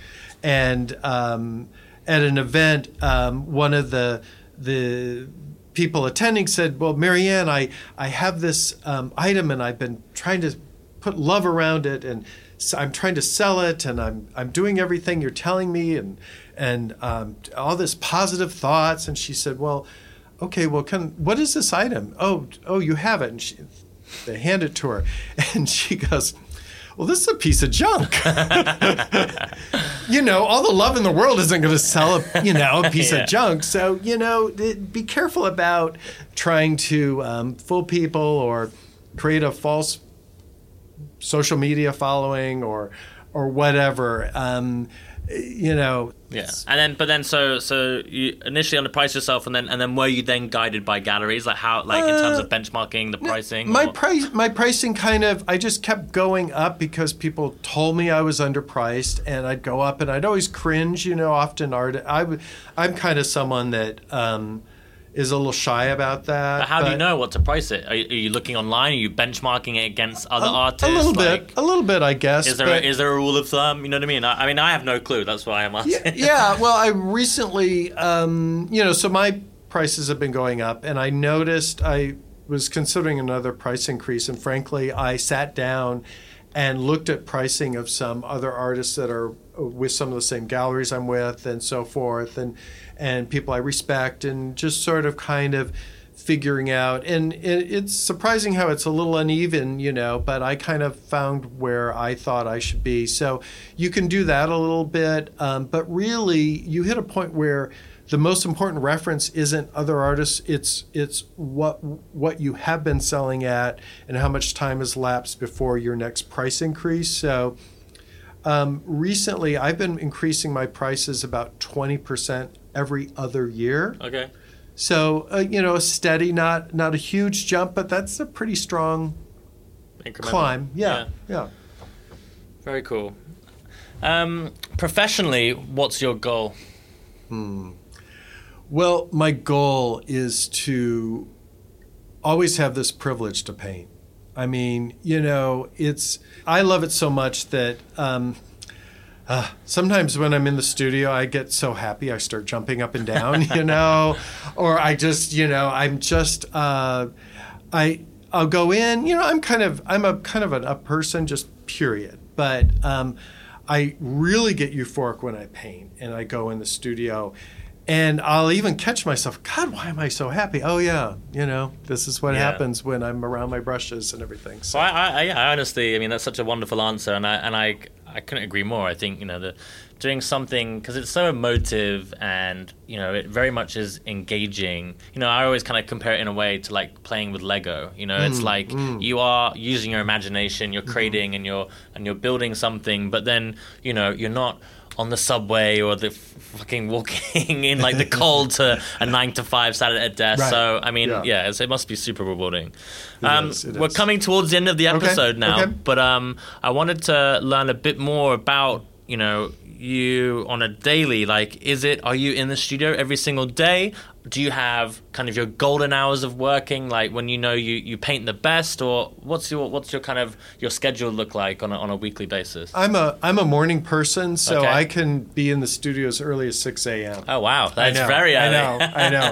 And at an event, one of the people attending said, "Well, Marianne, I have this item and I've been trying to put love around it, and I'm trying to sell it, and I'm doing everything you're telling me, and all this positive thoughts." And she said, "Well, okay, well, what is this item? Oh, you have it." And they hand it to her, and she goes, "Well, this is a piece of junk." You know, all the love in the world isn't going to sell a piece of junk. So, you know, be careful about trying to fool people or create a false social media following or whatever. you know. Yeah, and then so you initially underpriced yourself, and then were you then guided by galleries, like how, like in terms of benchmarking the pricing? My pricing kind of, I just kept going up because people told me I was underpriced, and I'd go up, and I'd always cringe, you know. Often I'm kind of someone that is a little shy about that. But how do you know what to price it? Are you looking online? Are you benchmarking it against other artists? A little bit, I guess. Is there a rule of thumb? You know what I mean? I mean, I have no clue. That's why I'm asking. Yeah. Well, I recently, so my prices have been going up, and I noticed I was considering another price increase, and frankly, I sat down and looked at pricing of some other artists that are with some of the same galleries I'm with, and so forth, and people I respect, and just sort of kind of figuring out. And it's surprising how it's a little uneven, you know, but I kind of found where I thought I should be. So you can do that a little bit, but really you hit a point where the most important reference isn't other artists, it's what you have been selling at and how much time has lapsed before your next price increase. So recently I've been increasing my prices about 20% every other year. Okay. So, a steady, not a huge jump, but that's a pretty strong climb. Yeah. Very cool. Professionally, what's your goal? Well, my goal is to always have this privilege to paint. I mean, I love it so much that sometimes when I'm in the studio, I get so happy I start jumping up and down, or I just, I'm just, I'll go in, I'm kind of an up person, just period. But I really get euphoric when I paint and I go in the studio, and I'll even catch myself, God, why am I so happy? Oh yeah, this is what happens when I'm around my brushes and everything. So I honestly, that's such a wonderful answer, and I couldn't agree more. I think, doing something, because it's so emotive and, it very much is engaging. I always kind of compare it in a way to like playing with Lego. It's like you are using your imagination, you're creating and you're building something, but then, you're not on the subway or the fucking walking in like the cold to a 9-to-5 sat at a desk. Right. So, it must be super rewarding. We're coming towards the end of the episode now, but I wanted to learn a bit more about, you on a daily, like, are you in the studio every single day? Do you have kind of your golden hours of working, like when you paint the best, or what's your kind of your schedule look like on a weekly basis? I'm a morning person, so I can be in the studio as early as 6 a.m. Oh wow, that's very early.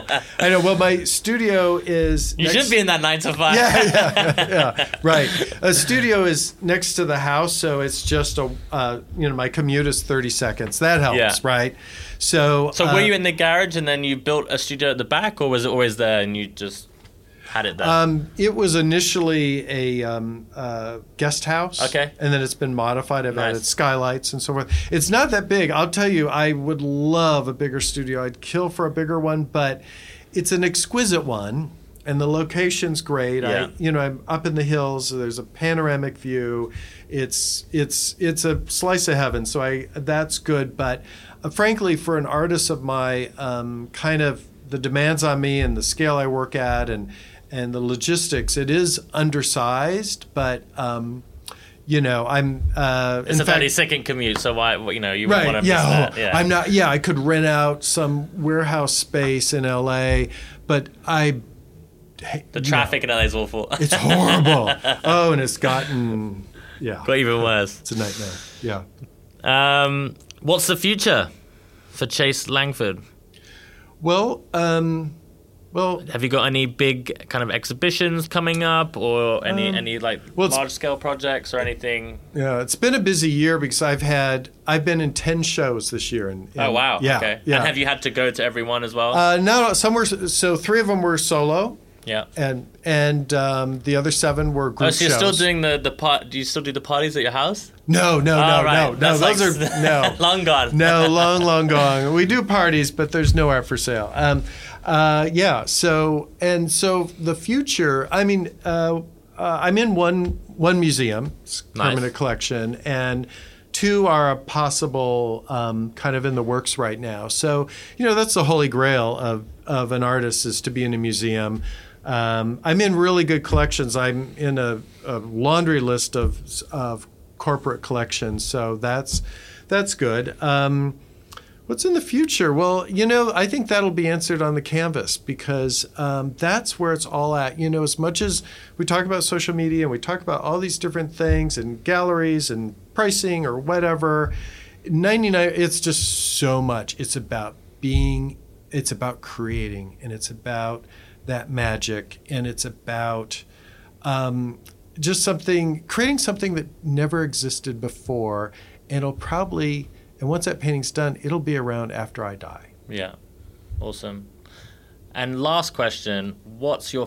I know. Well, my studio is. You should be in that 9-to-5. Yeah. Right. A studio is next to the house, so it's just my commute is 30 seconds. That helps, right? So were you in the garage and then you built a studio at the back, or was it always there and you just had it there? It was initially a guest house. Okay. And then it's been modified. I've added skylights and so forth. It's not that big. I'll tell you, I would love a bigger studio. I'd kill for a bigger one, but it's an exquisite one. And the location's great. Yeah. I'm up in the hills. So there's a panoramic view. It's a slice of heaven. So that's good. But frankly, for an artist of my kind of the demands on me and the scale I work at and the logistics, it is undersized. But I'm. It's a 30-second commute. So why you wouldn't want to miss that? Yeah. I'm not. Yeah, I could rent out some warehouse space in L.A., but I. The traffic in LA is awful. It's horrible. Oh, and it's got even worse. It's a nightmare. Yeah. What's the future for Chase Langford? Well, have you got any big kind of exhibitions coming up, or any like large scale projects or anything? Yeah, it's been a busy year because I've been in 10 shows this year. Oh wow! Yeah, okay. Yeah. And have you had to go to every one as well? No, some were. So 3 of them were solo. Yeah, and the other 7 were group shows. Oh, so you're still doing the part? Do you still do the parties at your house? No. Those are long gone. No, long gone. We do parties, but there's no art for sale. So the future. I mean, I'm in one museum, permanent collection, and Two are a possible kind of in the works right now. So, you know, that's the holy grail of an artist, is to be in a museum. I'm in really good collections. I'm in a laundry list of corporate collections, so that's good. What's in the future? Well, you know, I think that'll be answered on the canvas, because that's where it's all at. You know, as much as we talk about social media and we talk about all these different things and galleries and pricing or whatever, 99, it's just so much. It's about being, it's about creating, and it's about that magic, and it's about just something, creating something that never existed before, and it'll probably... And once that painting's done, it'll be around after I die. Yeah, awesome. And last question, where is your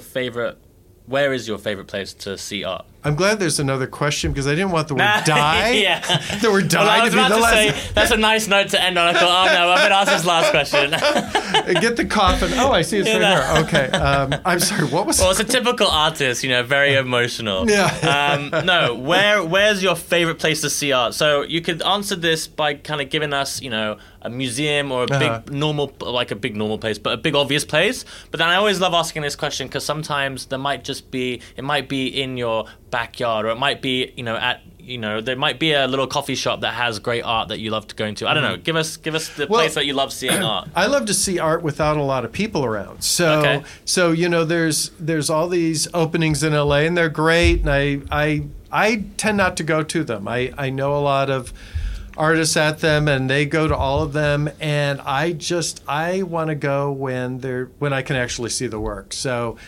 favorite place to see art? I'm glad there's another question, because I didn't want the word die. Yeah. The word die. Well, I was about to say, that's a nice note to end on. I thought, oh no, I'm going to ask this last question. Get the coffin. Oh, I see it's right here. Okay. I'm sorry, what was it? Well, it's a typical artist, you know, very emotional. Yeah. No, where's your favorite place to see art? So you could answer this by kind of giving us, you know, a museum or a big normal, like a big normal place, but a big obvious place. But then I always love asking this question, because sometimes there might just be, it might be in your backyard, or it might be, you know, at, you know, there might be a little coffee shop that has great art that you love to go into. I don't know. Give us the place that you love seeing art. I love to see art without a lot of people around. So, So you know, there's all these openings in LA, and they're great. And I tend not to go to them. I know a lot of artists at them, and they go to all of them. And I want to go when I can actually see the work. So.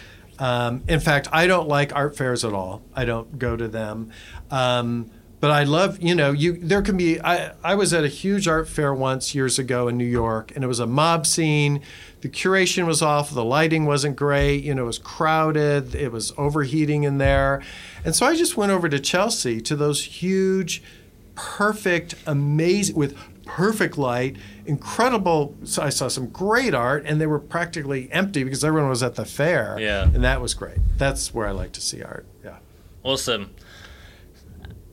In fact, I don't like art fairs at all. I don't go to them. But I love, you know, there can be, I was at a huge art fair once years ago in New York, and it was a mob scene. The curation was off. The lighting wasn't great. You know, it was crowded. It was overheating in there. And so I just went over to Chelsea, to those huge, perfect, amazing, with perfect light, incredible. So I saw some great art, and they were practically empty because everyone was at the fair. Yeah. And that was great. That's where I like to see art. Yeah. Awesome.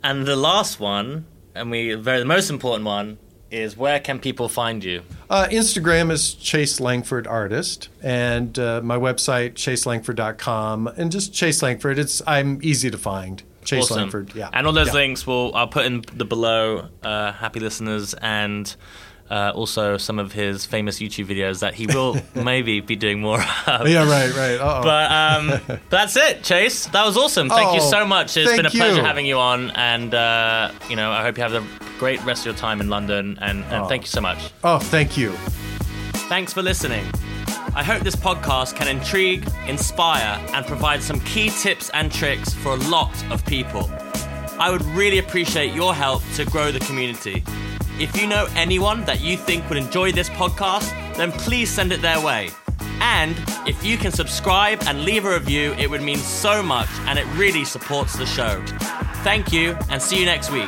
And the last one, and the most important one, is where can people find you? Instagram is Chase Langford Artist, and my website, chaselangford.com, and just Chase Langford. I'm easy to find. Chase Langford, yeah. And all those links I'll put in the below, happy listeners, and also some of his famous YouTube videos that he will maybe be doing more of. Yeah, right. Uh-oh. But that's it, Chase. That was awesome. Thank you so much. It's been a pleasure having you on, and you know, I hope you have a great rest of your time in London, and thank you so much. Oh, thank you. Thanks for listening. I hope this podcast can intrigue, inspire, and provide some key tips and tricks for a lot of people. I would really appreciate your help to grow the community. If you know anyone that you think would enjoy this podcast, then please send it their way. And if you can subscribe and leave a review, it would mean so much, and it really supports the show. Thank you, and see you next week.